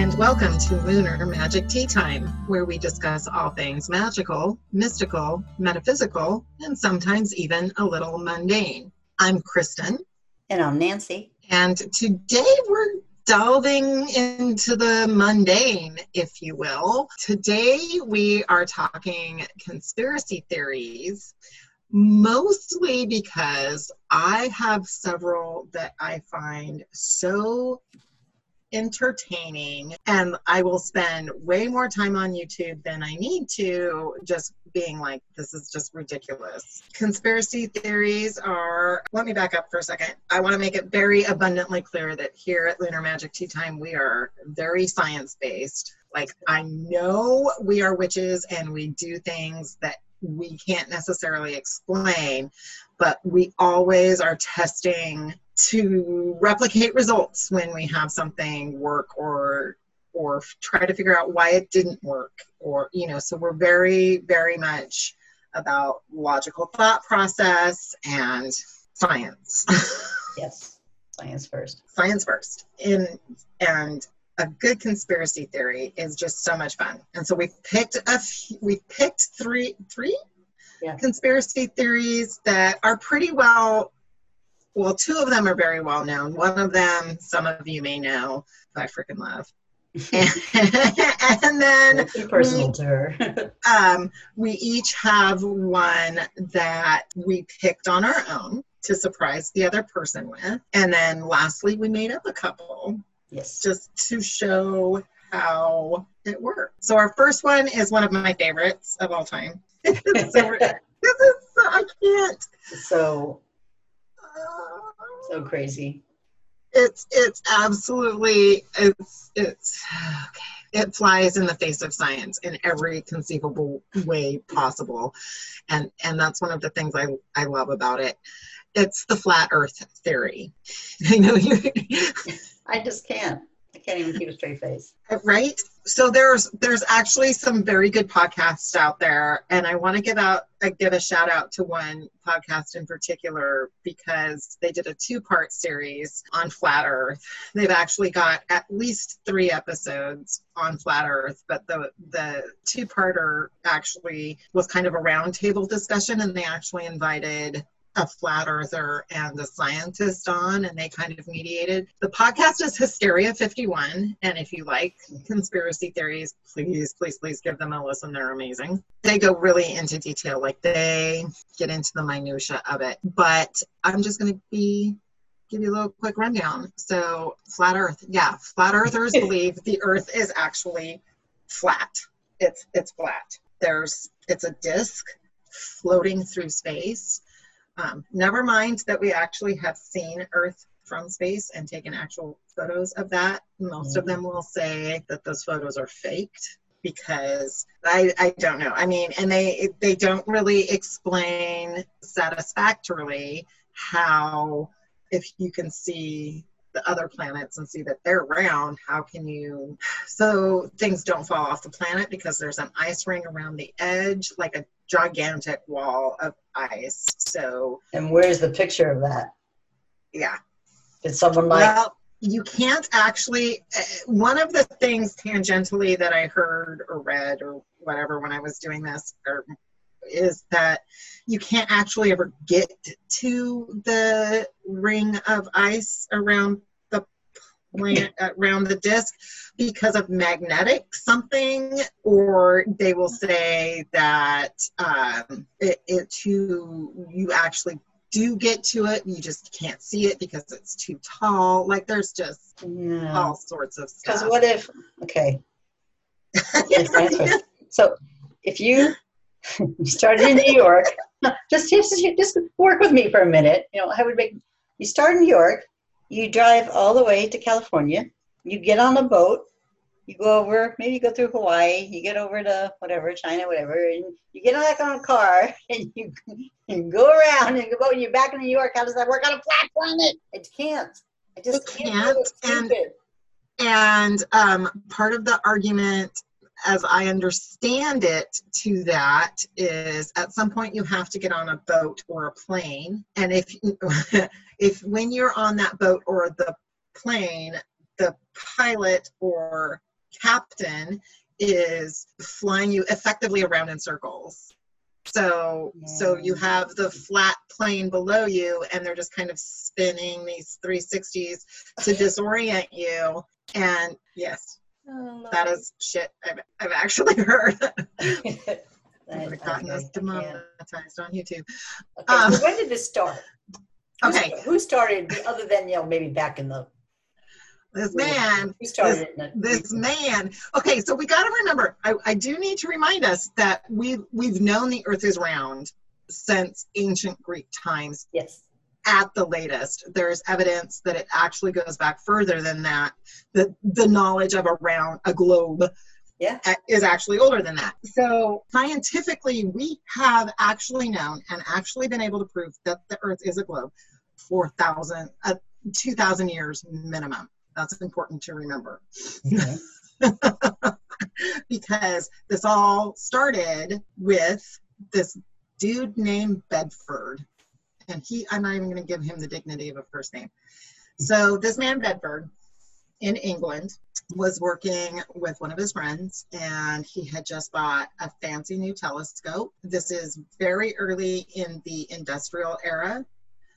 and welcome to Lunar Magic Tea Time, where we discuss all things magical, mystical, metaphysical, and sometimes even a little mundane. I'm Kristen. And I'm Nancy. And today we're delving into the mundane, if you will. Today we are talking conspiracy theories, mostly because I have several that I find so entertaining, and I will spend way more time on YouTube than I need to, just being like, this is just ridiculous. Conspiracy theories are, let me back up for a second. I want to make it very abundantly clear that here at Lunar Magic Tea Time, we are very science-based. Like, I know we are witches and we do things that we can't necessarily explain, but we always are testing to replicate results when we have something work or try to figure out why it didn't work, or, you know, so we're very, very much about logical thought process and science. Yes, science first. Science first. And a good conspiracy theory is just so much fun. And so we picked three yeah, conspiracy theories that are pretty well, two of them are very well known. One of them, some of you may know, I freaking love. And then we each have one that we picked on our own to surprise the other person with. And then lastly, we made up a couple. Yes. Just to show how it works. So our first one is one of my favorites of all time. So crazy. It's absolutely okay. It flies in the face of science in every conceivable way possible. And that's one of the things I love about it. It's the flat earth theory. I just can't. I can't even keep a straight face. Right? So there's actually some very good podcasts out there, and I want to give a shout out to one podcast in particular because they did a 2-part series on flat earth. They've actually got at least 3 episodes on flat earth, but the 2-parter actually was kind of a roundtable discussion, and they actually invited a flat earther and a scientist on, and they kind of mediated. The podcast is Hysteria 51, and if you like conspiracy theories, please give them a listen. They're amazing. They go really into detail, like they get into the minutia of it, but I'm just going to give you a little quick rundown. So flat earth, yeah, flat earthers believe the earth is actually flat. It's flat. It's a disc floating through space. Never mind that we actually have seen Earth from space and taken actual photos of that. Most of them will say that those photos are faked because I don't know. I mean, and they don't really explain satisfactorily how, if you can see the other planets and see that they're round, how can you, so things don't fall off the planet because there's an ice ring around the edge, like a gigantic wall of ice. So, and where's the picture of that? Yeah, it's someone like, well, you can't actually, one of the things tangentially that I heard or read or whatever when I was doing this is that you can't actually ever get to the ring of ice around the planet, around the disk, because of magnetic something, or they will say that you actually do get to it, you just can't see it because it's too tall. Like, there's just all sorts of stuff. Because what if, okay. So if you started in New York, just work with me for a minute. You know, I would make, you start in New York, you drive all the way to California, you get on a boat, you go over, maybe you go through Hawaii, you get over to whatever, China, whatever, and you get back on a car and you go around and go, and you're back in New York. How does that work on a flat planet? It can't. I just can't. And part of the argument, as I understand it, to that is at some point you have to get on a boat or a plane. And if when you're on that boat or the plane, the pilot or captain is flying you effectively around in circles. So, so you have the flat plane below you, and they're just kind of spinning these 360s to disorient you. And yes, that is shit I've actually heard. I would have gotten us demonetized on YouTube. Okay, so when did this start? Who started, other than, you know, maybe back in the... This man. Okay, so we got to remember, I do need to remind us that we've known the Earth is round since ancient Greek times. Yes. At the latest, there's evidence that it actually goes back further than that. That the knowledge of a globe is actually older than that. So scientifically, we have actually known and actually been able to prove that the Earth is a globe for 2,000 years minimum. That's important to remember. Because this all started with this dude named Bedford. And I'm not even going to give him the dignity of a first name. So this man Bedford in England was working with one of his friends, and he had just bought a fancy new telescope. This is very early in the industrial era.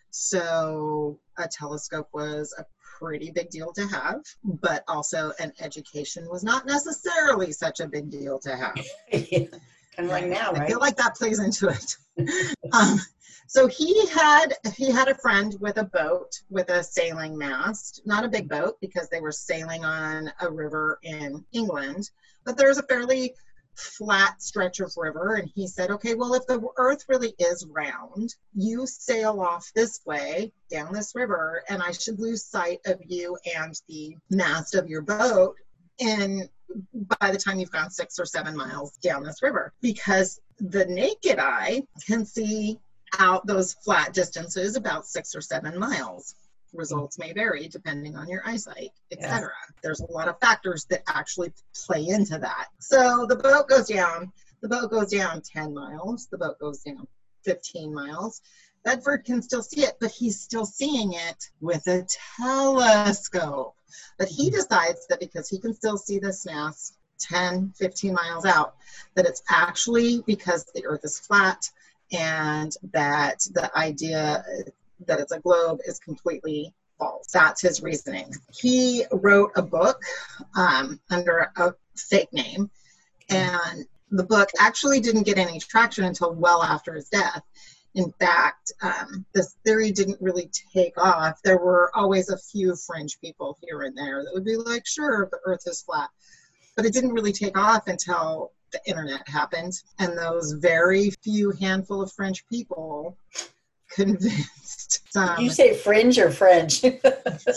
So a telescope was a pretty big deal to have, but also an education was not necessarily such a big deal to have. Kind of like now, right? I feel like that plays into it. So he had a friend with a boat with a sailing mast, not a big boat because they were sailing on a river in England, but there was a fairly flat stretch of river, and he said, okay, well, if the Earth really is round, you sail off this way down this river, and I should lose sight of you and the mast of your boat and by the time you've gone 6 or 7 miles down this river, because the naked eye can see out those flat distances about 6 or 7 miles. Results may vary depending on your eyesight, etc. Yeah. There's a lot of factors that actually play into that. So the boat goes down. The boat goes down 10 miles. The boat goes down 15 miles. Bedford can still see it, but he's still seeing it with a telescope. But he decides that because he can still see this mast 10, 15 miles out, that it's actually because the Earth is flat and that the idea that it's a globe is completely false. That's his reasoning. He wrote a book under a fake name, and the book actually didn't get any traction until well after his death. In fact, this theory didn't really take off. There were always a few fringe people here and there that would be like, sure, the Earth is flat. But it didn't really take off until the internet happened, and those very few handful of fringe people convinced. You say fringe or French?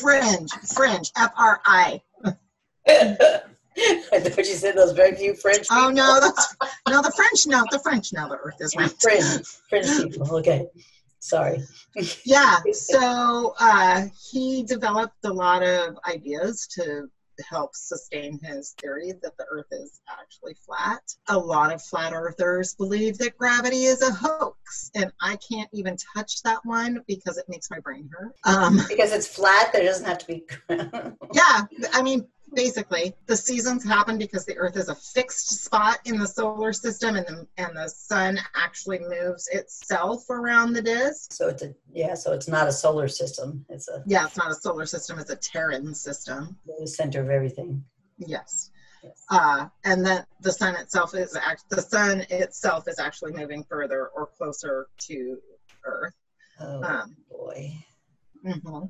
Fringe. F-R-I. I thought you said those very few French people. Oh, no. The French know the Earth is round. French people. Okay. Sorry. Yeah. So he developed a lot of ideas to help sustain his theory that the Earth is actually flat. A lot of flat earthers believe that gravity is a hoax, and I can't even touch that one because it makes my brain hurt. Because it's flat, there doesn't have to be. Yeah, I mean, basically, the seasons happen because the Earth is a fixed spot in the solar system, and the sun actually moves itself around the disk. So it's so it's not a solar system. It's not a solar system. It's a Terran system. The center of everything. Yes. And then the sun itself is actually moving further or closer to Earth. Oh boy. Mm-hmm.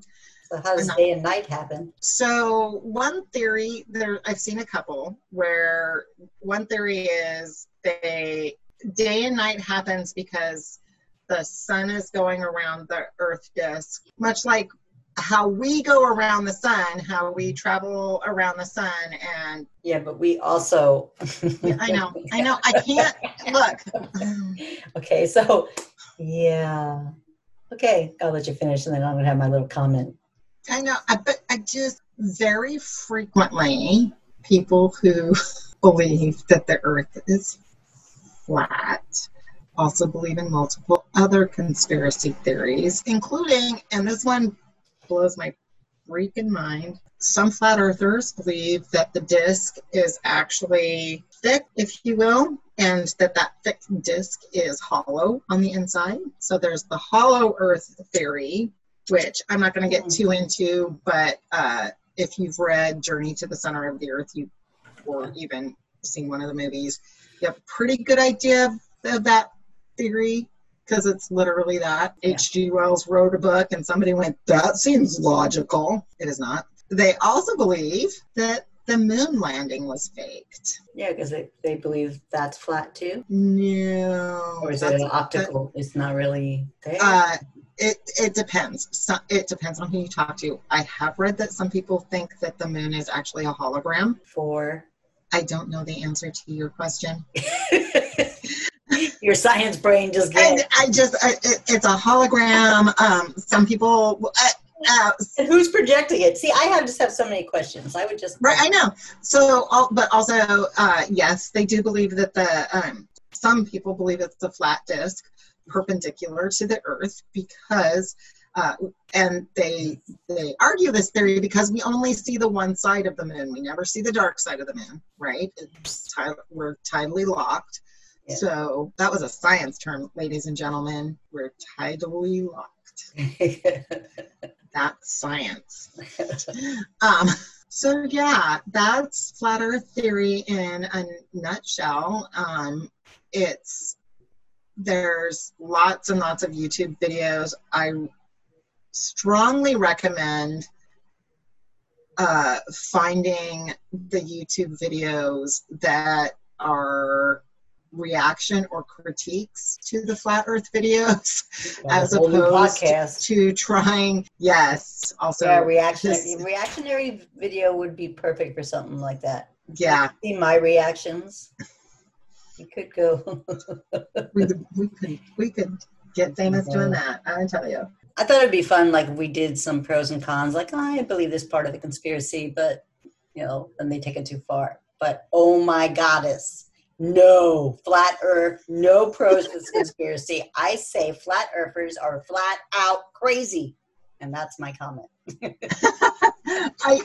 So how does day and night happen? So one theory, I've seen a couple, where one theory is day and night happens because the sun is going around the Earth disk, much like how we go around the sun, how we travel around the sun, and but we also. Yeah, I know. I can't look. Okay, so yeah. Okay, I'll let you finish, and then I'm gonna have my little comment. I know, but I just very frequently people who believe that the Earth is flat also believe in multiple other conspiracy theories, including, and this one blows my freaking mind. Some flat earthers believe that the disk is actually thick, if you will, and that thick disk is hollow on the inside. So there's the hollow earth theory, which I'm not going to get too into, but if you've read Journey to the Center of the Earth, or even seen one of the movies, you have a pretty good idea of that theory, because it's literally that. H.G. Wells wrote a book and somebody went, that seems logical. It is not. They also believe that the moon landing was faked. Yeah, because they believe that's flat too? No. Or is it an optical? It's not really there? It depends. It depends on who you talk to. I have read that some people think that the moon is actually a hologram. I don't know the answer to your question. Your science brain just gets. It's a hologram. Some people. And who's projecting it? See, I just have so many questions. I would just. Right, I know. So, but also, yes, they do believe that some people believe it's a flat disc perpendicular to the Earth because, and they argue this theory because we only see the one side of the moon. We never see the dark side of the moon, right? We're tidally locked. Yeah. So that was a science term, ladies and gentlemen. We're tidally locked. That's science. So yeah, that's flat Earth theory in a nutshell. There's lots and lots of YouTube videos. I strongly recommend finding the YouTube videos that are reaction or critiques to the flat Earth videos, as opposed to trying. Yes, also reactionary video would be perfect for something like that. Yeah, see my reactions. You could go. we could get famous doing that. I tell you. I thought it'd be fun. Like we did some pros and cons. Like I believe this part of the conspiracy, but then they take it too far. But oh my goddess. No, flat Earth, no pros to this conspiracy. I say flat earthers are flat out crazy. And that's my comment. I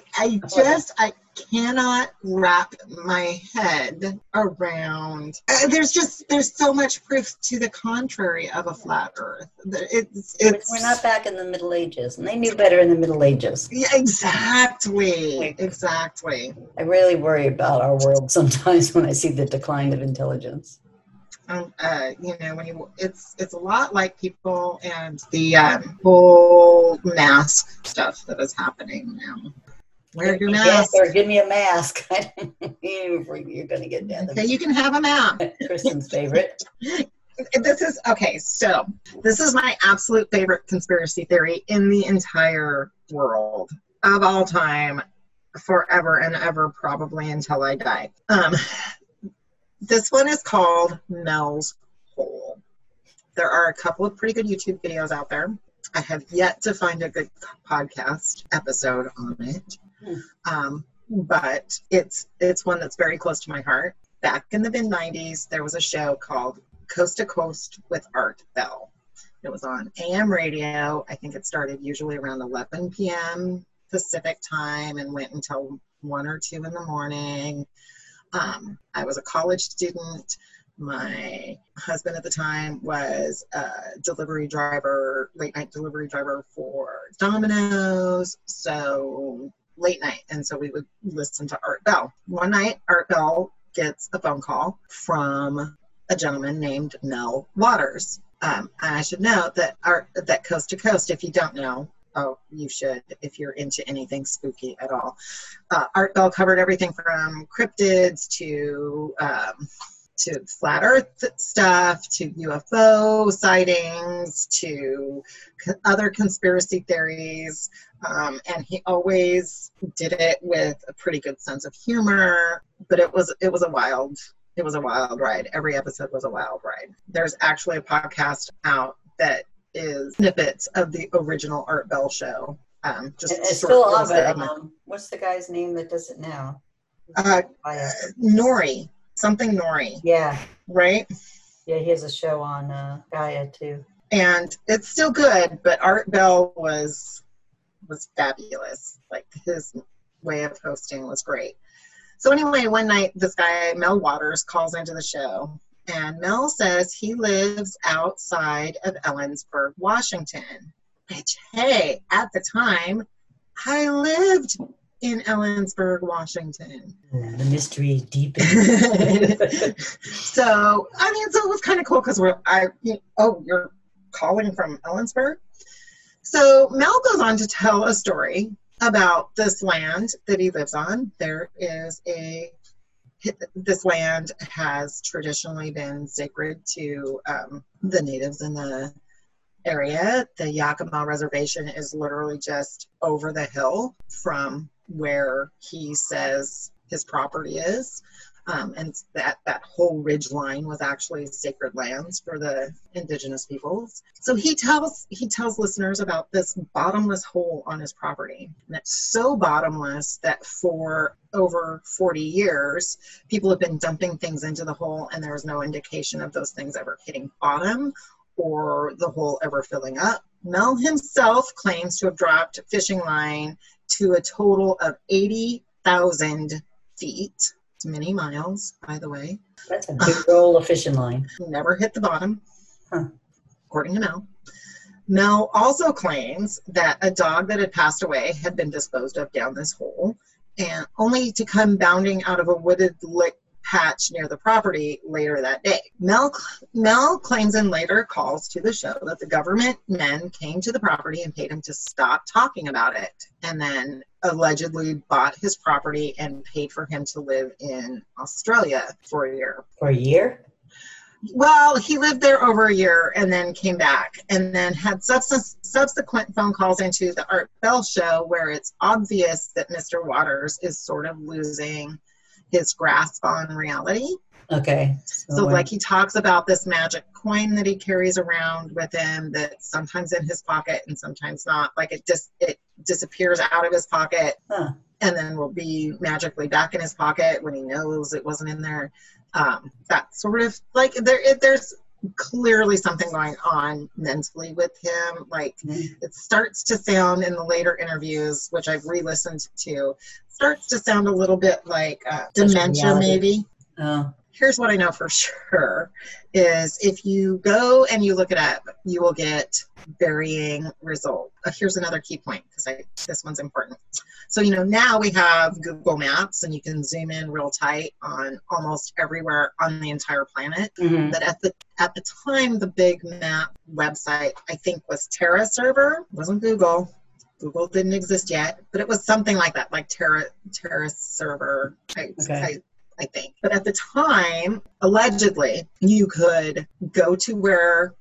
cannot wrap my head around. There's so much proof to the contrary of a flat Earth. We're not back in the Middle Ages, and they knew better in the Middle Ages. Yeah, exactly. I really worry about our world sometimes when I see the decline of intelligence. It's a lot like people and the whole mask stuff that is happening now. Wear your mask. Or give me a mask. You're going to get dead. Okay, you can have a mask. Kristen's favorite. This is my absolute favorite conspiracy theory in the entire world of all time, forever and ever, probably until I die. This one is called Mel's Hole. There are a couple of pretty good YouTube videos out there. I have yet to find a good podcast episode on it. But it's one that's very close to my heart. Back in the mid-90s, there was a show called Coast to Coast with Art Bell. It was on AM radio. I think it started usually around 11 p.m. Pacific time and went until 1 or 2 in the morning. I was a college student. My husband at the time was a late night delivery driver for Domino's. So late night. And so we would listen to Art Bell. One night, Art Bell gets a phone call from a gentleman named Mel Waters. And I should note that Coast to Coast, if you don't know, you should if you're into anything spooky at all. Art Bell covered everything from cryptids to flat Earth stuff, to UFO sightings, to other conspiracy theories, and he always did it with a pretty good sense of humor. But it was a wild ride. Every episode was a wild ride. There's actually a podcast out that is snippets of the original Art Bell show. It's still on, but what's the guy's name that does it now? Nori. Something Nori. Yeah. Right? Yeah, he has a show on Gaia, too. And it's still good, but Art Bell was was fabulous. Like, his way of hosting was great. So anyway, one night this guy, Mel Waters, calls into the show, and Mel says he lives outside of Ellensburg, Washington, which, hey, at the time, I lived in Ellensburg, Washington. The mystery deepens. So, I mean, so it was kind of cool because you're calling from Ellensburg? So Mel goes on to tell a story about this land that he lives on. This land has traditionally been sacred to the natives in the area. The Yakima reservation is literally just over the hill from where he says his property is. And that whole ridge line was actually sacred lands for the indigenous peoples. So he tells listeners about this bottomless hole on his property. And it's so bottomless that for over 40 years, people have been dumping things into the hole, and there was no indication of those things ever hitting bottom or the hole ever filling up. Mel himself claims to have dropped a fishing line to a total of 80,000 feet. Many miles, by the way. That's a big roll of fishing line. Never hit the bottom, according to Mel. Mel also claims that a dog that had passed away had been disposed of down this hole, and only to come bounding out of a wooded lick patch near the property later that day. Mel claims in later calls to the show that the government men came to the property and paid him to stop talking about it, and then allegedly bought his property and paid for him to live in Australia for a year. For a year? Well, he lived there over a year and then came back, and then had subsequent phone calls into the Art Bell show, where it's obvious that Mr. Waters is sort of losing his grasp on reality. Okay. So like, he talks about this magic coin that he carries around with him that's sometimes in his pocket and sometimes not. Like, it disappears out of his pocket and then will be magically back in his pocket when he knows it wasn't in there. That sort of, like, there's clearly something going on mentally with him. Like, it starts to sound in the later interviews, which I've re-listened to, starts to sound a little bit like dementia, maybe. Oh. Here's what I know for sure is if you go and you look it up, you will get varying results. Here's another key point, because this one's important. So, now we have Google Maps, and you can zoom in real tight on almost everywhere on the entire planet. Mm-hmm. But at the time, the big map website, I think, was Terra server. It wasn't Google. Google didn't exist yet, but it was something like that, like Terra server type. Okay. I think. But at the time, allegedly, you could go to where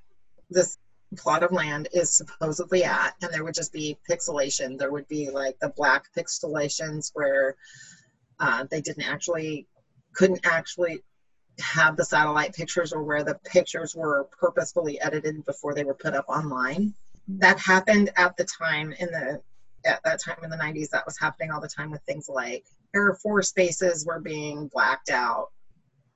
this plot of land is supposedly at, and there would just be pixelation. There would be like the black pixelations where they couldn't actually have the satellite pictures, or where the pictures were purposefully edited before they were put up online. That happened at that time in the 90s. That was happening all the time with things like Air Force bases were being blacked out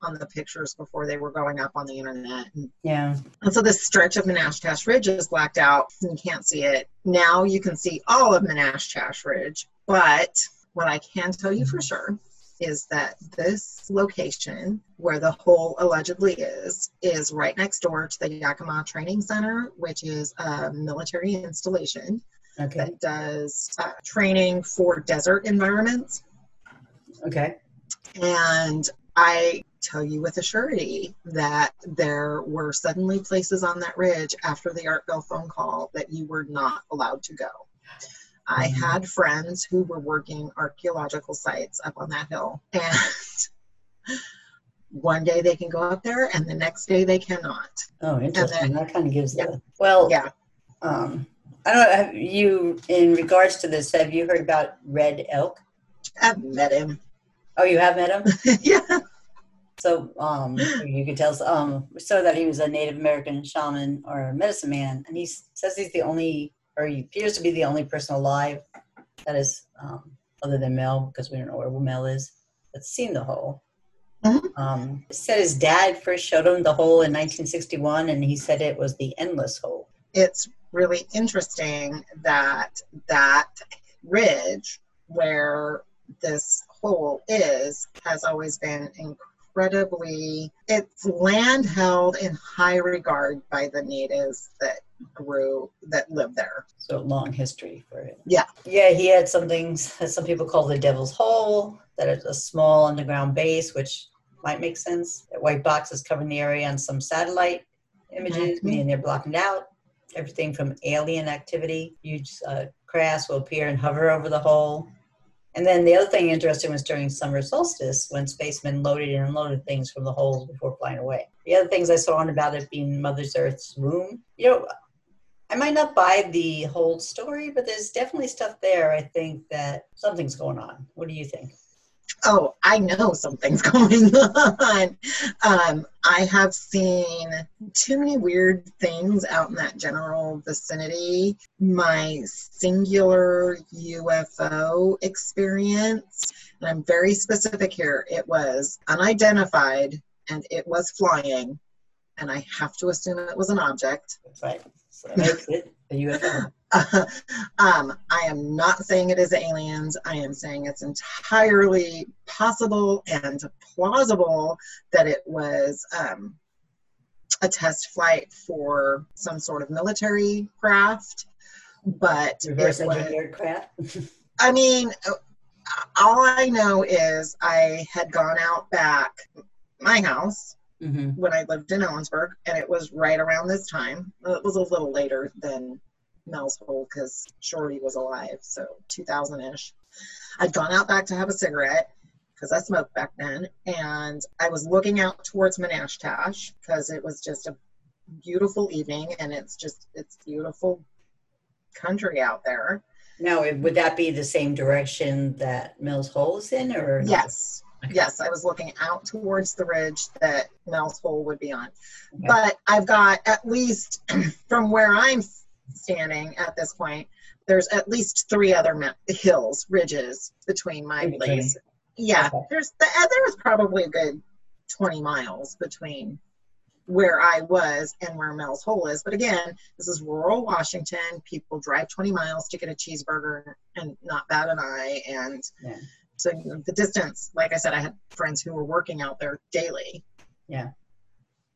on the pictures before they were going up on the internet. Yeah. And so this stretch of Manastash Ridge is blacked out, and you can't see it. Now you can see all of Manastash Ridge, but what I can tell you for sure is that this location where the hole allegedly is right next door to the Yakima Training Center, which is a military installation that does training for desert environments. Okay. And I tell you with a surety that there were suddenly places on that ridge after the Art Bell phone call that you were not allowed to go. Mm-hmm. I had friends who were working archaeological sites up on that hill, and one day they can go up there and the next day they cannot. Oh, interesting. And that kind of gives the... Well, yeah. I don't know, in regards to this, have you heard about Red Elk? I've met him. Oh, you have met him? Yeah. So you can tell so that he was a Native American shaman or medicine man, and he says he appears to be the only person alive that is, other than Mel, because we don't know where Mel is, that's seen the hole. Mm-hmm. It said his dad first showed him the hole in 1961, and he said it was the endless hole. It's really interesting that that ridge where this hole is has always been incredibly, it's land held in high regard by the natives that grew, that lived there. So long history for it. Yeah. Yeah, he had something that some people call the Devil's Hole, that is a small underground base, which might make sense. That white box is covering the area on some satellite images, meaning they're blocking out everything from alien activity. Huge crafts will appear and hover over the hole. And then the other thing interesting was during summer solstice, when spacemen loaded and unloaded things from the holes before flying away. The other things I saw on about it being Mother Earth's womb. You know, I might not buy the whole story, but there's definitely stuff there. I think that something's going on. What do you think? Oh, I know something's going on. I have seen too many weird things out in that general vicinity. My singular UFO experience, and I'm very specific here, it was unidentified and it was flying, and I have to assume it was an object. That's right. So that makes it a UFO. I am not saying it is aliens. I am saying it's entirely possible and plausible that it was a test flight for some sort of military craft. But reverse engineered craft. I mean, all I know is I had gone out back my house. Mm-hmm. When I lived in Ellensburg, and it was right around this time. It was a little later than Mel's hole because Shorty was alive, so 2000-ish. I'd gone out back to have a cigarette because I smoked back then, and I was looking out towards Manastash because it was just a beautiful evening, and it's beautiful country out there. Now, would that be the same direction that Mel's hole is in, or not? Yes. Yes, I was looking out towards the ridge that Mel's hole would be on. Okay. But I've got at least, from where I'm standing at this point, there's at least three other hills, ridges between my place. Yeah, okay. there was probably a good 20 miles between where I was and where Mel's hole is. But again, this is rural Washington. People drive 20 miles to get a cheeseburger and not bat an eye. And yeah. So the distance, like I said, I had friends who were working out there daily. Yeah.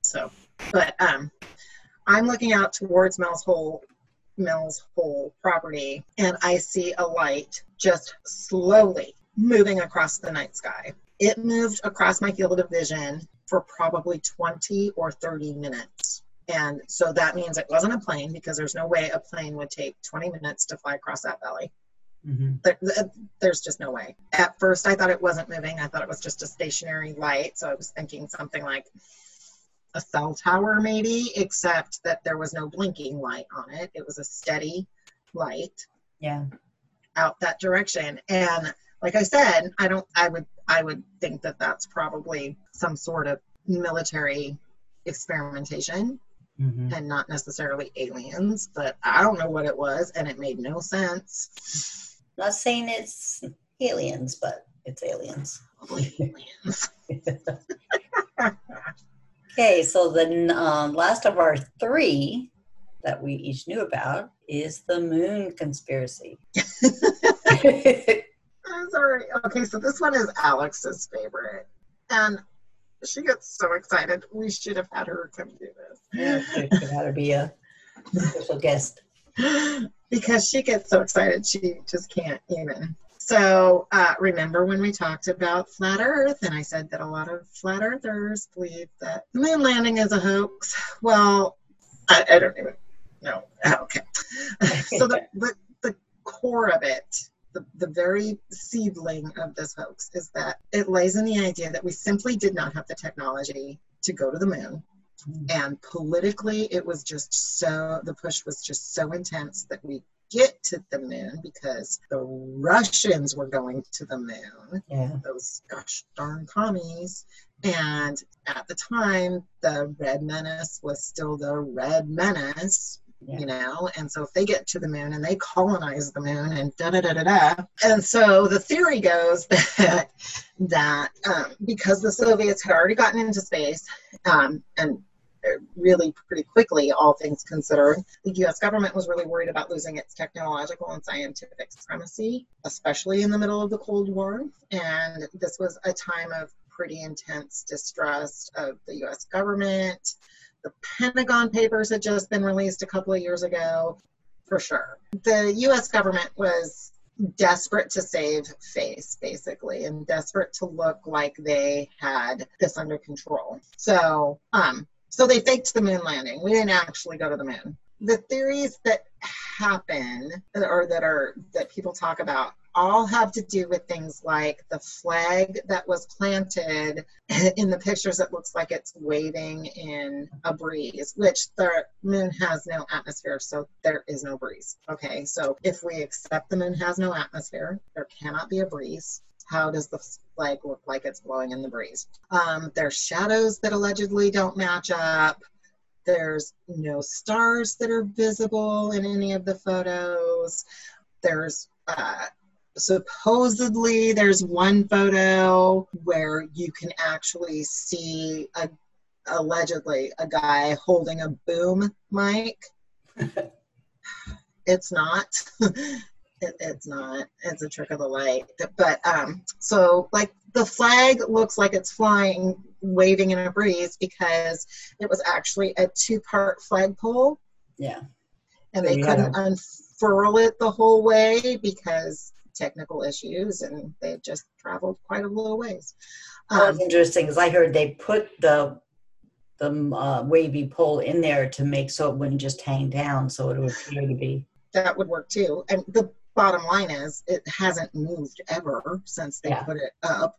So, but I'm looking out towards Mel's Hole property, and I see a light just slowly moving across the night sky. It moved across my field of vision for probably 20 or 30 minutes. And so that means it wasn't a plane, because there's no way a plane would take 20 minutes to fly across that valley. Mm-hmm. There's just no way. At first I thought it wasn't moving. I thought it was just a stationary light. So I was thinking something like a cell tower maybe, except that there was no blinking light on it. It was a steady light. Yeah. Out that direction. And like I said, I would think that that's probably some sort of military experimentation. Mm-hmm. And not necessarily aliens, but I don't know what it was, and it made no sense. Not saying it's aliens, but it's aliens. Probably aliens. Okay, so then last of our three that we each knew about is the moon conspiracy. I'm sorry. Okay, so this one is Alex's favorite. And she gets so excited. We should have had her come do this. Yeah, she could have be a special guest. Because she gets so excited, she just can't even. So remember when we talked about Flat Earth, and I said that a lot of Flat Earthers believe that the moon landing is a hoax? Well, I don't even know. Okay. So the core of it, the very seedling of this hoax, is that it lays in the idea that we simply did not have the technology to go to the moon. Mm. And politically, it was just so, the push was just so intense that we get to the moon because the Russians were going to the moon. Yeah. Those gosh darn commies. And at the time, the Red Menace was still the Red Menace. Yeah. You know, and so if they get to the moon and they colonize the moon and da-da-da-da-da. And so the theory goes that because the Soviets had already gotten into space and really pretty quickly, all things considered. The U.S. government was really worried about losing its technological and scientific supremacy, especially in the middle of the Cold War. And this was a time of pretty intense distrust of the U.S. government. The Pentagon Papers had just been released a couple of years ago, for sure. The U.S. government was desperate to save face, basically, and desperate to look like they had this under control. So they faked the moon landing. We didn't actually go to the moon. The theories that happen, or that people talk about, all have to do with things like the flag that was planted in the pictures. It looks like it's waving in a breeze, which the moon has no atmosphere, so there is no breeze. Okay, so if we accept the moon has no atmosphere, there cannot be a breeze. How does the flag look like it's blowing in the breeze? There's shadows that allegedly don't match up. There's no stars that are visible in any of the photos. There's supposedly there's one photo where you can actually see allegedly a guy holding a boom mic. It's not. It's not. It's a trick of the light. But so like the flag looks like it's flying, waving in a breeze, because it was actually a two-part flagpole. Yeah. And they couldn't unfurl it the whole way because technical issues, and they've just traveled quite a little ways. What's interesting is I heard they put the wavy pole in there to make so it wouldn't just hang down, so it would appear to be. That would work too. And the bottom line is it hasn't moved ever since they put it up.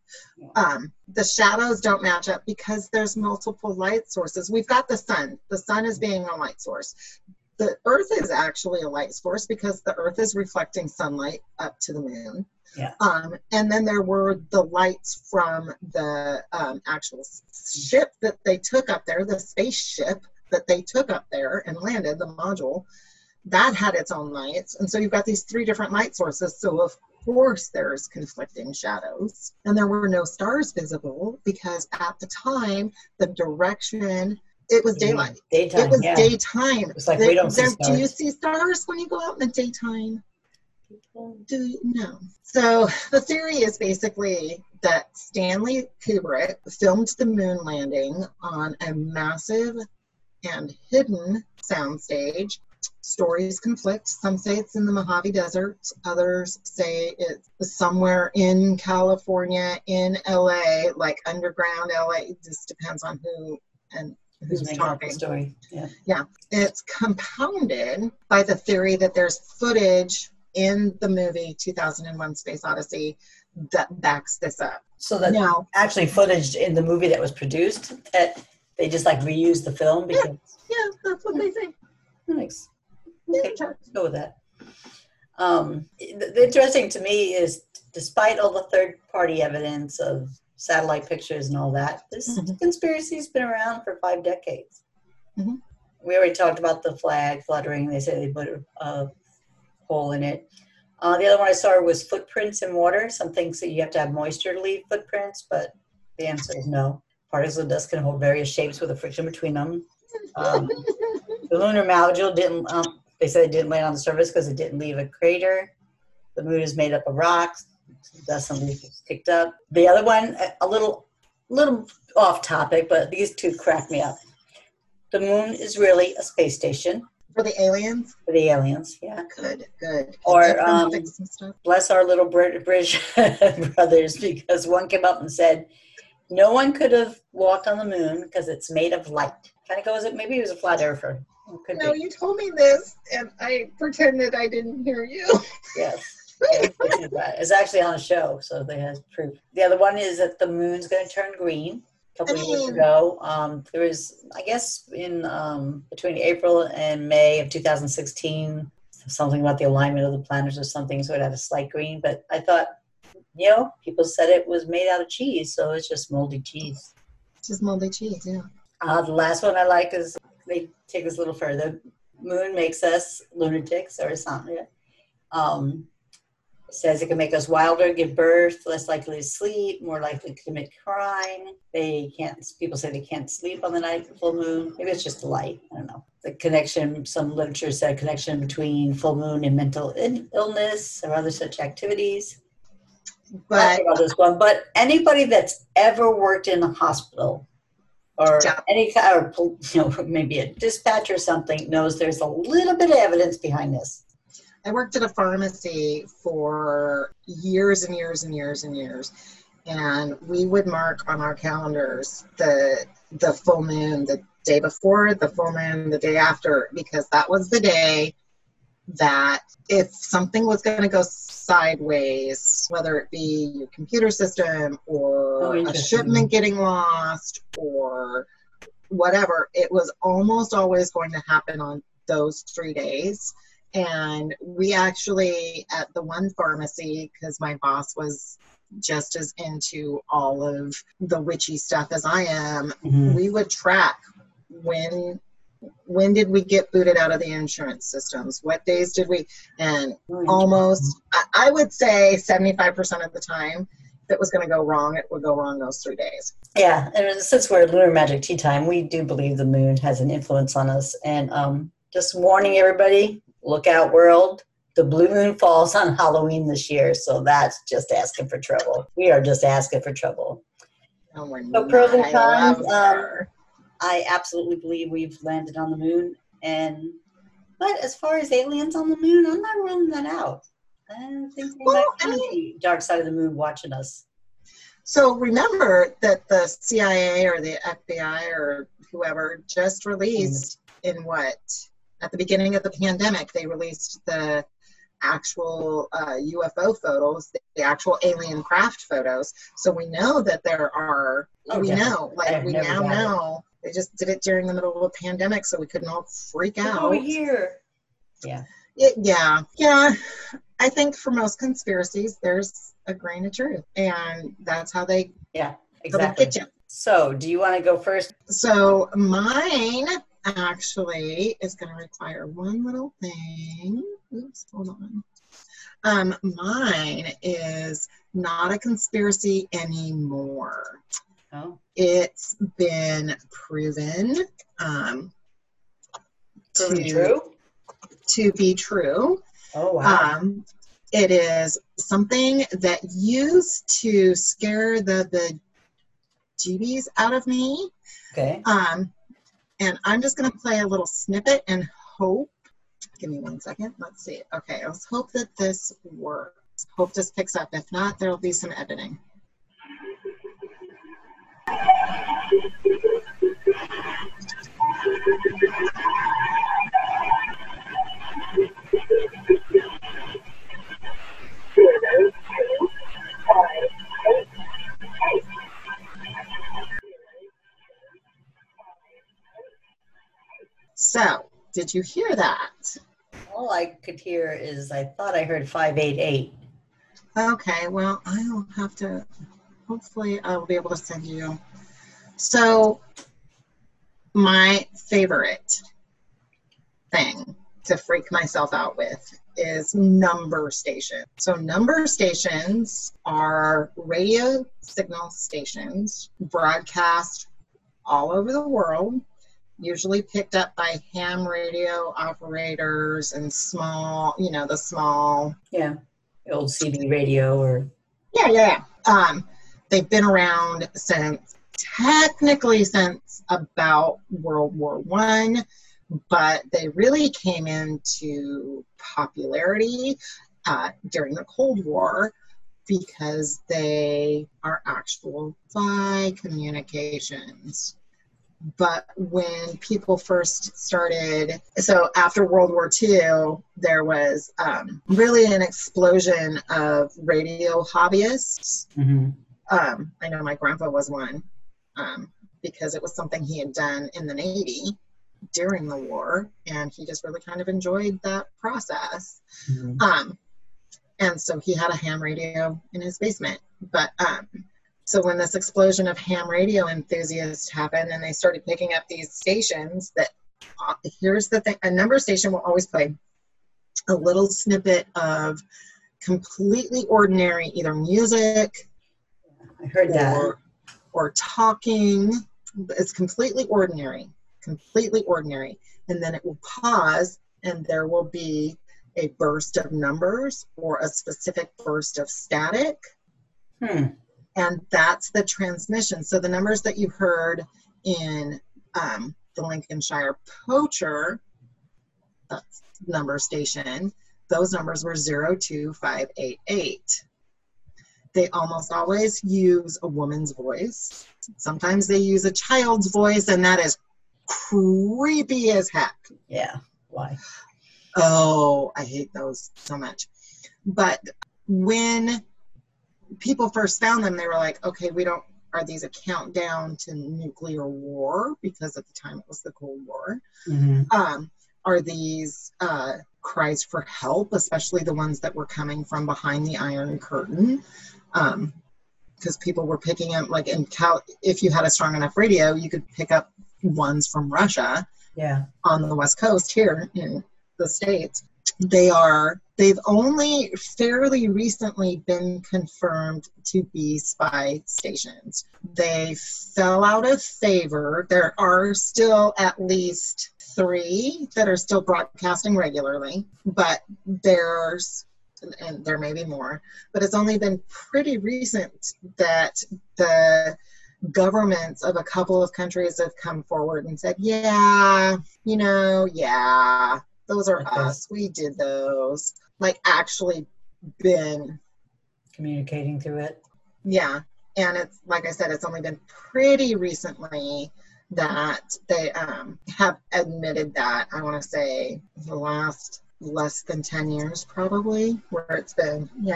Yeah. The shadows don't match up because there's multiple light sources. We've got the sun. The sun is being a light source. The Earth is actually a light source because the Earth is reflecting sunlight up to the moon. Yeah. And then there were the lights from the actual ship that they took up there, the spaceship that they took up there and landed, the module. That had its own lights. And so you've got these three different light sources. So of course there's conflicting shadows. And there were no stars visible because at the time, the direction, it was daylight. Daytime, it was daytime. It's like we don't see stars. Do you see stars when you go out in the daytime? Do you? No. So the theory is basically that Stanley Kubrick filmed the moon landing on a massive and hidden soundstage. Stories conflict. Some say it's in the Mojave Desert. Others say it's somewhere in California, in LA, like underground LA. It just depends on who and who's talking. Story. Yeah. It's compounded by the theory that there's footage in the movie 2001 Space Odyssey that backs this up. So that's actually footage in the movie that was produced that they just like reused the film? Because yeah, that's what they say. Nice. Okay, let's go with that. The interesting to me is, despite all the third-party evidence of satellite pictures and all that, this conspiracy's been around for 5 decades. Mm-hmm. We already talked about the flag fluttering. They say they put a hole in it. The other one I saw was footprints in water. Some things that you have to have moisture to leave footprints, but the answer is no. Particles of dust can hold various shapes with a friction between them. The lunar module didn't, they said it didn't land on the surface because it didn't leave a crater. The moon is made up of rocks. Dust and leaves was kicked up. The other one, a little off topic, but these two crack me up. The moon is really a space station. For the aliens? For the aliens, yeah. Good. Or bless our little British brothers, because one came up and said, no one could have walked on the moon because it's made of light. Kind of goes, maybe he was a flat earther. No, you told me this, and I pretended I didn't hear you. Yes. It's actually on a show, so they have proof. The other one is that the moon's going to turn green. A couple of years ago, there was, I guess, in between April and May of 2016, something about the alignment of the planets or something, so it had a slight green. But I thought, people said it was made out of cheese, so it's just moldy cheese. It's just moldy cheese, yeah. The last one I like is they take us a little further. Moon makes us lunatics or something. It says it can make us wilder, give birth, less likely to sleep, more likely to commit crime. They can't, people say they can't sleep on the night of the full moon. Maybe it's just the light. I don't know. The connection, some literature said a connection between full moon and mental illness or other such activities. But about this one, but anybody that's ever worked in a hospital or any kind, or maybe a dispatcher or something, knows there's a little bit of evidence behind this. I worked at a pharmacy for years and years and years and years, and we would mark on our calendars the full moon the day before, the full moon the day after, because that was the day that if something was going to go sideways, whether it be your computer system or a shipment getting lost or whatever, it was almost always going to happen on those 3 days. And we actually, at the one pharmacy, because my boss was just as into all of the witchy stuff as I am, we would track when did we get booted out of the insurance systems? What days did we? And almost, I would say 75% of the time, if it was going to go wrong, it would go wrong those 3 days. Yeah, and since we're at Lunar Magic Tea Time, we do believe the moon has an influence on us. And just warning everybody, look out world, the blue moon falls on Halloween this year, so that's just asking for trouble. We are just asking for trouble. Oh, so pros and cons, I absolutely believe we've landed on the moon, but as far as aliens on the moon, I'm not ruling that out. I don't think they might be the dark side of the moon watching us. So remember that the CIA or the FBI or whoever just released at the beginning of the pandemic, they released the actual UFO photos, the actual alien craft photos. So we know that there are, we now know. They just did it during the middle of a pandemic, so we couldn't all freak out. Over here. Yeah. Yeah. I think for most conspiracies, there's a grain of truth. And that's how they get you. So do you want to go first? So mine actually is going to require one little thing. Oops, hold on. Mine is not a conspiracy anymore. Oh. It's been proven to be true. Oh, wow. It is something that used to scare the jeebies out of me. Okay. And I'm just going to play a little snippet and hope. Give me 1 second. Let's see. Okay. Let's hope that this works. Hope this picks up. If not, there'll be some editing. So, did you hear that? All I could hear is, I thought I heard 588. Okay, well, I'll have to, hopefully I'll be able to send you. So, my favorite thing to freak myself out with is number stations. So number stations are radio signal stations broadcast all over the world, usually picked up by ham radio operators and small, the old CB radio or... they've been around since, technically since about World War I, but they really came into popularity during the Cold War because they are actual spy communications. But when people first started, so after World War II, there was really an explosion of radio hobbyists. I know my grandpa was one because it was something he had done in the Navy during the war, and he just really kind of enjoyed that process. And so he had a ham radio in his basement. But so when this explosion of ham radio enthusiasts happened and they started picking up these stations that, here's the thing, a number station will always play a little snippet of completely ordinary, either music. I heard that. Or talking. It's completely ordinary. Completely ordinary. And then it will pause, and there will be a burst of numbers or a specific burst of static. And that's the transmission. So the numbers that you heard in the Lincolnshire Poacher number station, those numbers were 02588. They almost always use a woman's voice. Sometimes they use a child's voice, and that is creepy as heck. Yeah, why? Oh, I hate those so much. But when people first found them, they were like, okay, we don't, are these a countdown to nuclear war? Because at the time it was the Cold War. Are these cries for help, especially the ones that were coming from behind the Iron Curtain? Because people were picking up, like in Cal, if you had a strong enough radio, you could pick up ones from Russia on the West Coast here in the States. They've only fairly recently been confirmed to be spy stations. They fell out of favor. There are still at least 3 that are still broadcasting regularly, but and there may be more, but it's only been pretty recent that the governments of a couple of countries have come forward and said, those are us. We did those. Like, actually been communicating through it. Yeah. And it's, like I said, it's only been pretty recently that they have admitted that. I want to say the last less than 10 years probably, where it's been, we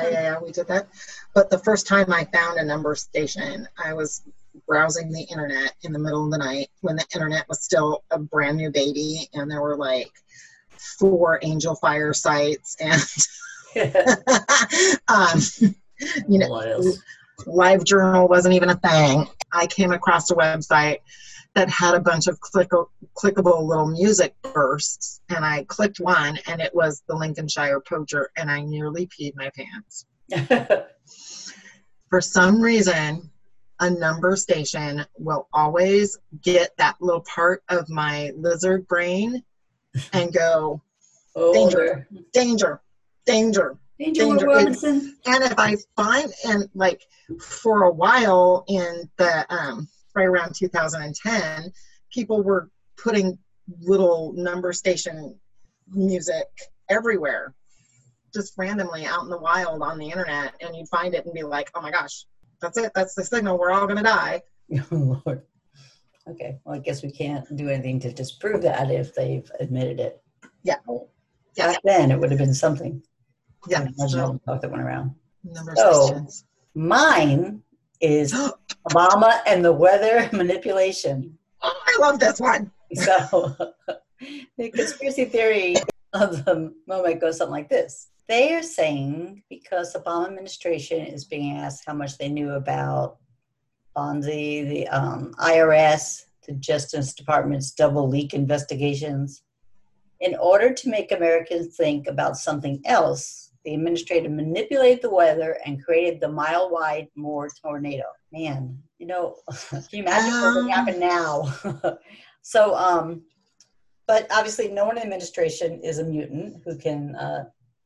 did that. But the first time I found a number station, I was browsing the internet in the middle of the night when the internet was still a brand new baby, and there were like 4 Angel Fire sites and Live Journal wasn't even a thing. I came across a website that had a bunch of clickable little music bursts, and I clicked one, and it was the Lincolnshire Poacher, and I nearly peed my pants. For some reason, a number station will always get that little part of my lizard brain and go, danger, danger, danger, danger, danger. Robinson. And if I find, and like for a while in the, right around 2010, people were putting little number station music everywhere, just randomly out in the wild on the internet, and you'd find it and be like, oh my gosh, that's it, that's the signal, we're all gonna die. Oh Lord. Okay, well I guess we can't do anything to disprove that if they've admitted it. Yeah. Back then it would have been something. Yeah. Original talk that went around. Number stations. Mine is Obama and the weather manipulation. Oh, I love this one. So the conspiracy theory of the moment goes something like this. They are saying because the Obama administration is being asked how much they knew about Ponzi, the IRS, the Justice Department's double leak investigations, in order to make Americans think about something else, the administrator manipulated the weather and created the mile-wide Moore tornado. Man, you know, can you imagine what would happen now? So, but obviously no one in the administration is a mutant who can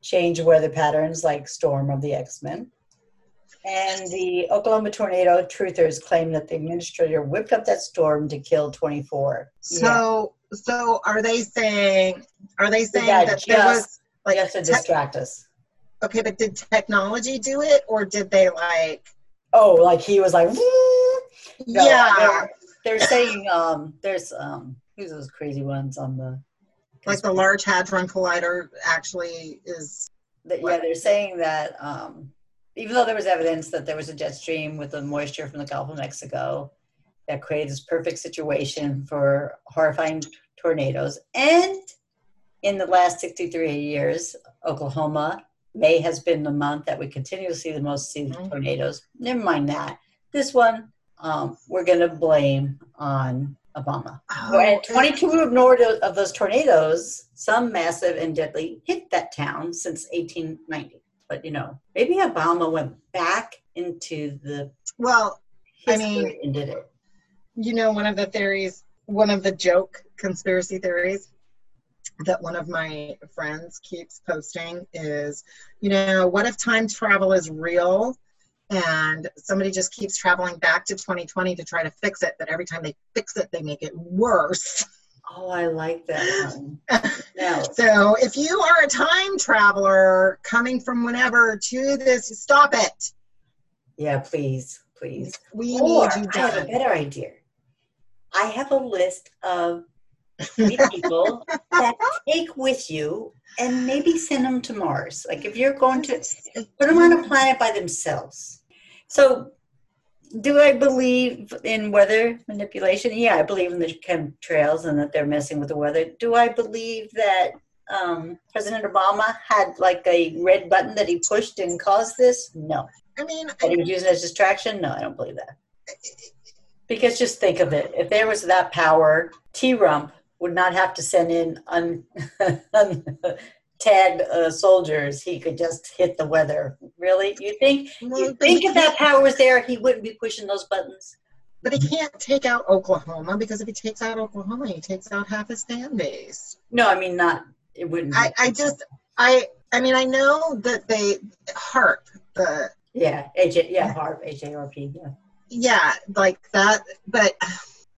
change weather patterns like Storm of the X-Men. And the Oklahoma tornado truthers claim that the administrator whipped up that storm to kill 24. So, so are they saying that there was like just to distract us? Okay, but did technology do it, or did they like? Oh, like he was like, no, yeah. They're saying there's who's those crazy ones on the like the Large Hadron Collider actually is. That, yeah, they're saying that even though there was evidence that there was a jet stream with the moisture from the Gulf of Mexico that created this perfect situation for horrifying tornadoes, and in the last 63 years, Oklahoma. May has been the month that we continue to see the most tornadoes. Never mind that. This one, we're going to blame on Obama. Oh, and 22 of those tornadoes, some massive and deadly, hit that town since 1890. but you know, maybe Obama went back into the and did it. You know, one of the theories, one of the joke conspiracy theories that one of my friends keeps posting is, you know, what if time travel is real and somebody just keeps traveling back to 2020 to try to fix it, but every time they fix it, they make it worse. Oh, I like that one. No. So if you are a time traveler coming from whenever to this, stop it. Yeah, please, please. We need you done. I have a better idea. I have a list of people that take with you and maybe send them to Mars. Like if you're going to put them on a planet by themselves. So do I believe in weather manipulation? Yeah, I believe in the chemtrails and that they're messing with the weather. Do I believe that President Obama had like a red button that he pushed and caused this? No. I mean, that he was using it as distraction? No, I don't believe that. Because just think of it. If there was that power, T-Rump would not have to send in tad soldiers. He could just hit the weather. Really? You think if that power was there, he wouldn't be pushing those buttons? But he can't take out Oklahoma, because if he takes out Oklahoma, he takes out half his fan base. No, I mean, not, it wouldn't. I mean, I know that they, HARP, H-A-R-P, yeah. Yeah, like that. But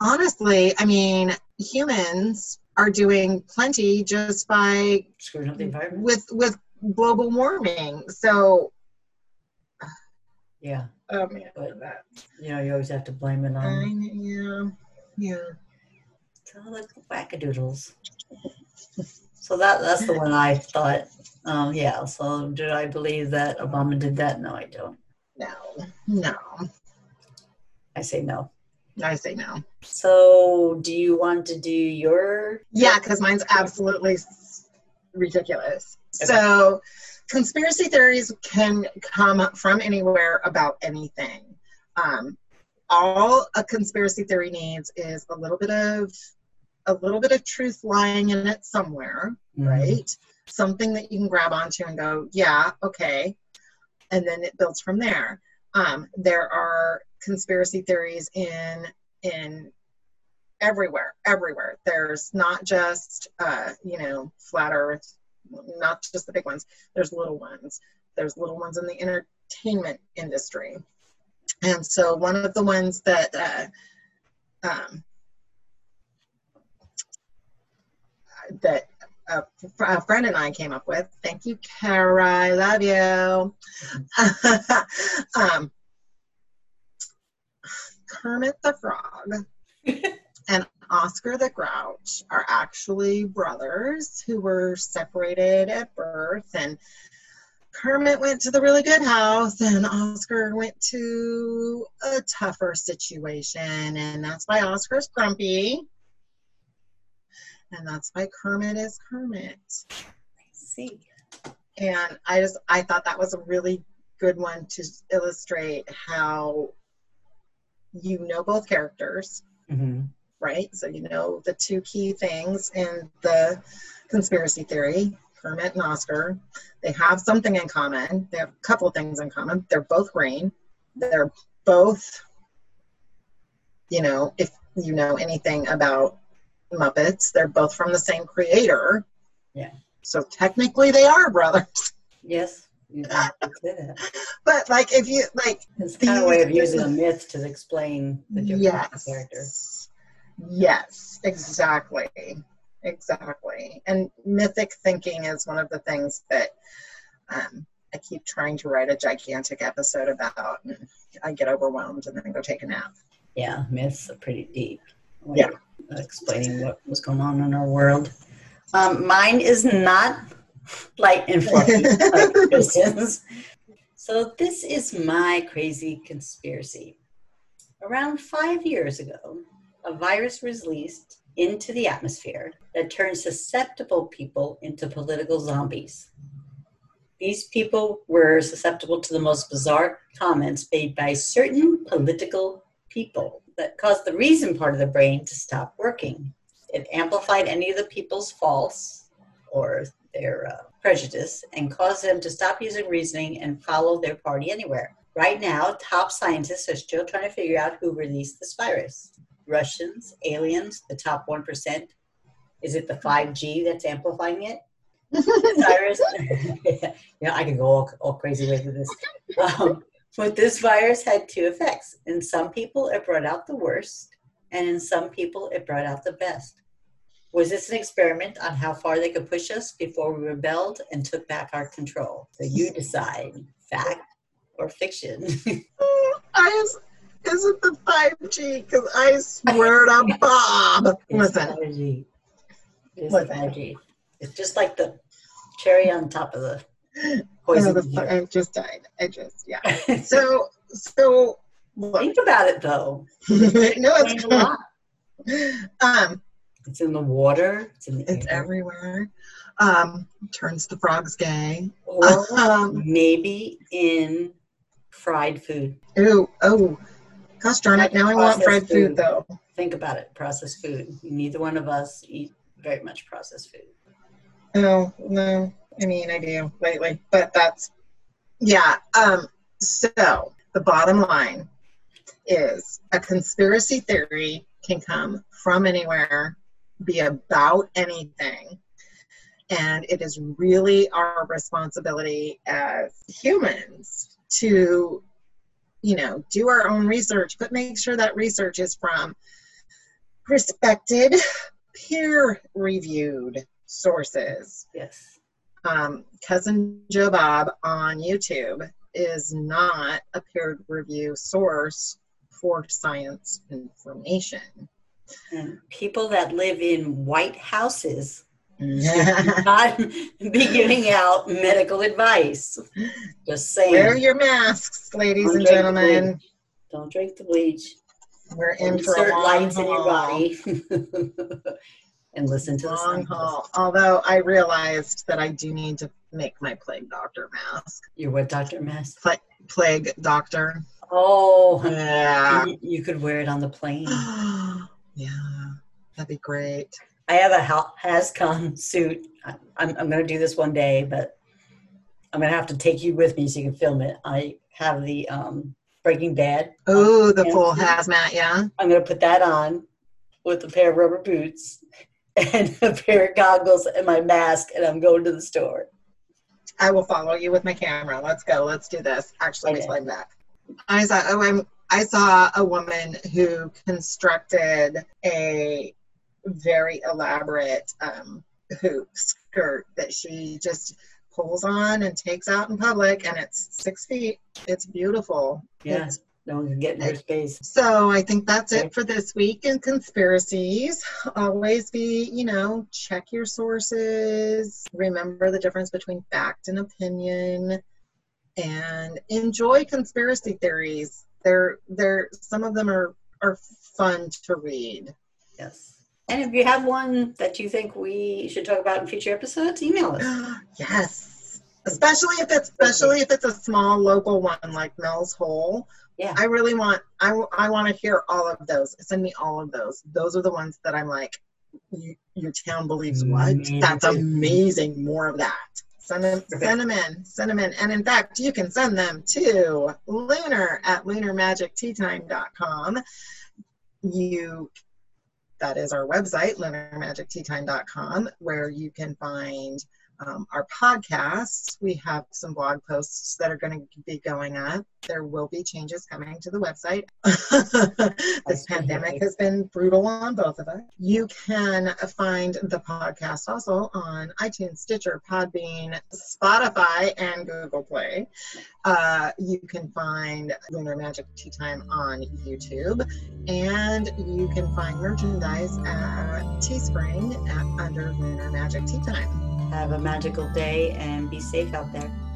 honestly, I mean, humans are doing plenty just by screwing up the environment with global warming. So yeah, but that, you know, you always have to blame it on it's all the wackadoodles. So that's the one I thought. So did I believe that Obama did that? No, I don't. No. I say no. So do you want to do your... Yeah, because mine's absolutely ridiculous. Okay. So conspiracy theories can come from anywhere about anything. All a conspiracy theory needs is a little bit of truth lying in it somewhere, right? Something that you can grab onto and go, yeah, okay. And then it builds from there. There are conspiracy theories in everywhere. There's not just flat earth, not just the big ones. There's little ones. There's little ones in the entertainment industry. And so one of the ones that that a friend and I came up with, thank you, Kara, I love you. Kermit the Frog and Oscar the Grouch are actually brothers who were separated at birth, and Kermit went to the really good house and Oscar went to a tougher situation, and that's why Oscar's grumpy and that's why Kermit is Kermit. I see. And I thought that was a really good one to illustrate how both characters, right? So you know the two key things in the conspiracy theory, Kermit and Oscar. They have something in common. They have a couple of things in common. They're both green. They're both, if you know anything about Muppets, they're both from the same creator. Yeah. So technically they are brothers. Yes. But like, if you like, it's kind of a way of using a myth to explain the different characters. Yes, exactly. And mythic thinking is one of the things that I keep trying to write a gigantic episode about, and I get overwhelmed and then go take a nap. Yeah, myths are pretty deep. Yeah, explaining what was going on in our world. Mine is not light and fluffy like Christians. So this is my crazy conspiracy. Around 5 years ago, a virus was released into the atmosphere that turned susceptible people into political zombies. These people were susceptible to the most bizarre comments made by certain political people that caused the reason part of the brain to stop working. It amplified any of the people's faults or their prejudice and cause them to stop using reasoning and follow their party anywhere. Right now, top scientists are still trying to figure out who released this virus. Russians, aliens, the top 1%. Is it the 5G that's amplifying it? Virus? Yeah, I can go all crazy ways with this. But this virus had two effects. In some people, it brought out the worst, and in some people, it brought out the best. Was this an experiment on how far they could push us before we rebelled and took back our control? So you decide, fact or fiction. Is it the 5G? Because I swear to Bob. Listen. 5G. It's 5G. It's just like the cherry on top of the poison. I just died. Yeah. So look. Think about it though. No, it's a lot. It's in the water. It's in the air. It's everywhere. Turns the frogs gay. Or maybe in fried food. Oh, gosh darn it! Now I want fried food though. Think about it. Processed food. Neither one of us eat very much processed food. Oh no! I mean, I do lately, but that's yeah. So the bottom line is a conspiracy theory can come from anywhere, be about anything, and it is really our responsibility as humans to, you know, do our own research, but make sure that research is from respected, peer-reviewed sources. Yes. Cousin Joe Bob on YouTube is not a peer review source for science information. And people that live in white houses should not be giving out medical advice. Just saying. Wear your masks, ladies and gentlemen. Don't drink the bleach. We're in for a long lights haul. In your body. And listen to the long haul. Although I realized that I do need to make my plague doctor mask. Your what doctor mask? Plague doctor. Oh, yeah. You could wear it on the plane. Yeah, that'd be great. I have a HasCon suit. I'm going to do this one day, but I'm going to have to take you with me so you can film it. I have the Breaking Bad. Oh, the full hazmat, yeah. I'm going to put that on with a pair of rubber boots and a pair of goggles and my mask, and I'm going to the store. I will follow you with my camera. Let's go. Let's do this. Actually, let me slide back. I saw a woman who constructed a very elaborate hoop skirt that she just pulls on and takes out in public, and it's 6 feet. It's beautiful. Yeah, it's, no one can get in her space. So I think that's it for this week in conspiracies. Always be, you know, check your sources. Remember the difference between fact and opinion. And enjoy conspiracy theories. They're some of them are fun to read. Yes. And if you have one that you think we should talk about in future episodes, email us. Yes. Especially if it's a small local one like Mel's Hole. Yeah. I really want I want to hear all of those. Send me all of those. Those are the ones that I'm like, your town believes what? That's amazing. More of that. Send them in. And in fact, you can send them to lunar@lunarmagicteatime.com. That is our website, lunarmagicteatime.com, where you can find our podcasts. We have some blog posts that are going to be going up. There will be changes coming to the website. This pandemic has been brutal on both of us. You can find the podcast also on iTunes, Stitcher, Podbean, Spotify, and Google Play. You can find Lunar Magic Tea Time on YouTube, and you can find merchandise at Teespring under Lunar Magic Tea Time. Have a magical day and be safe out there.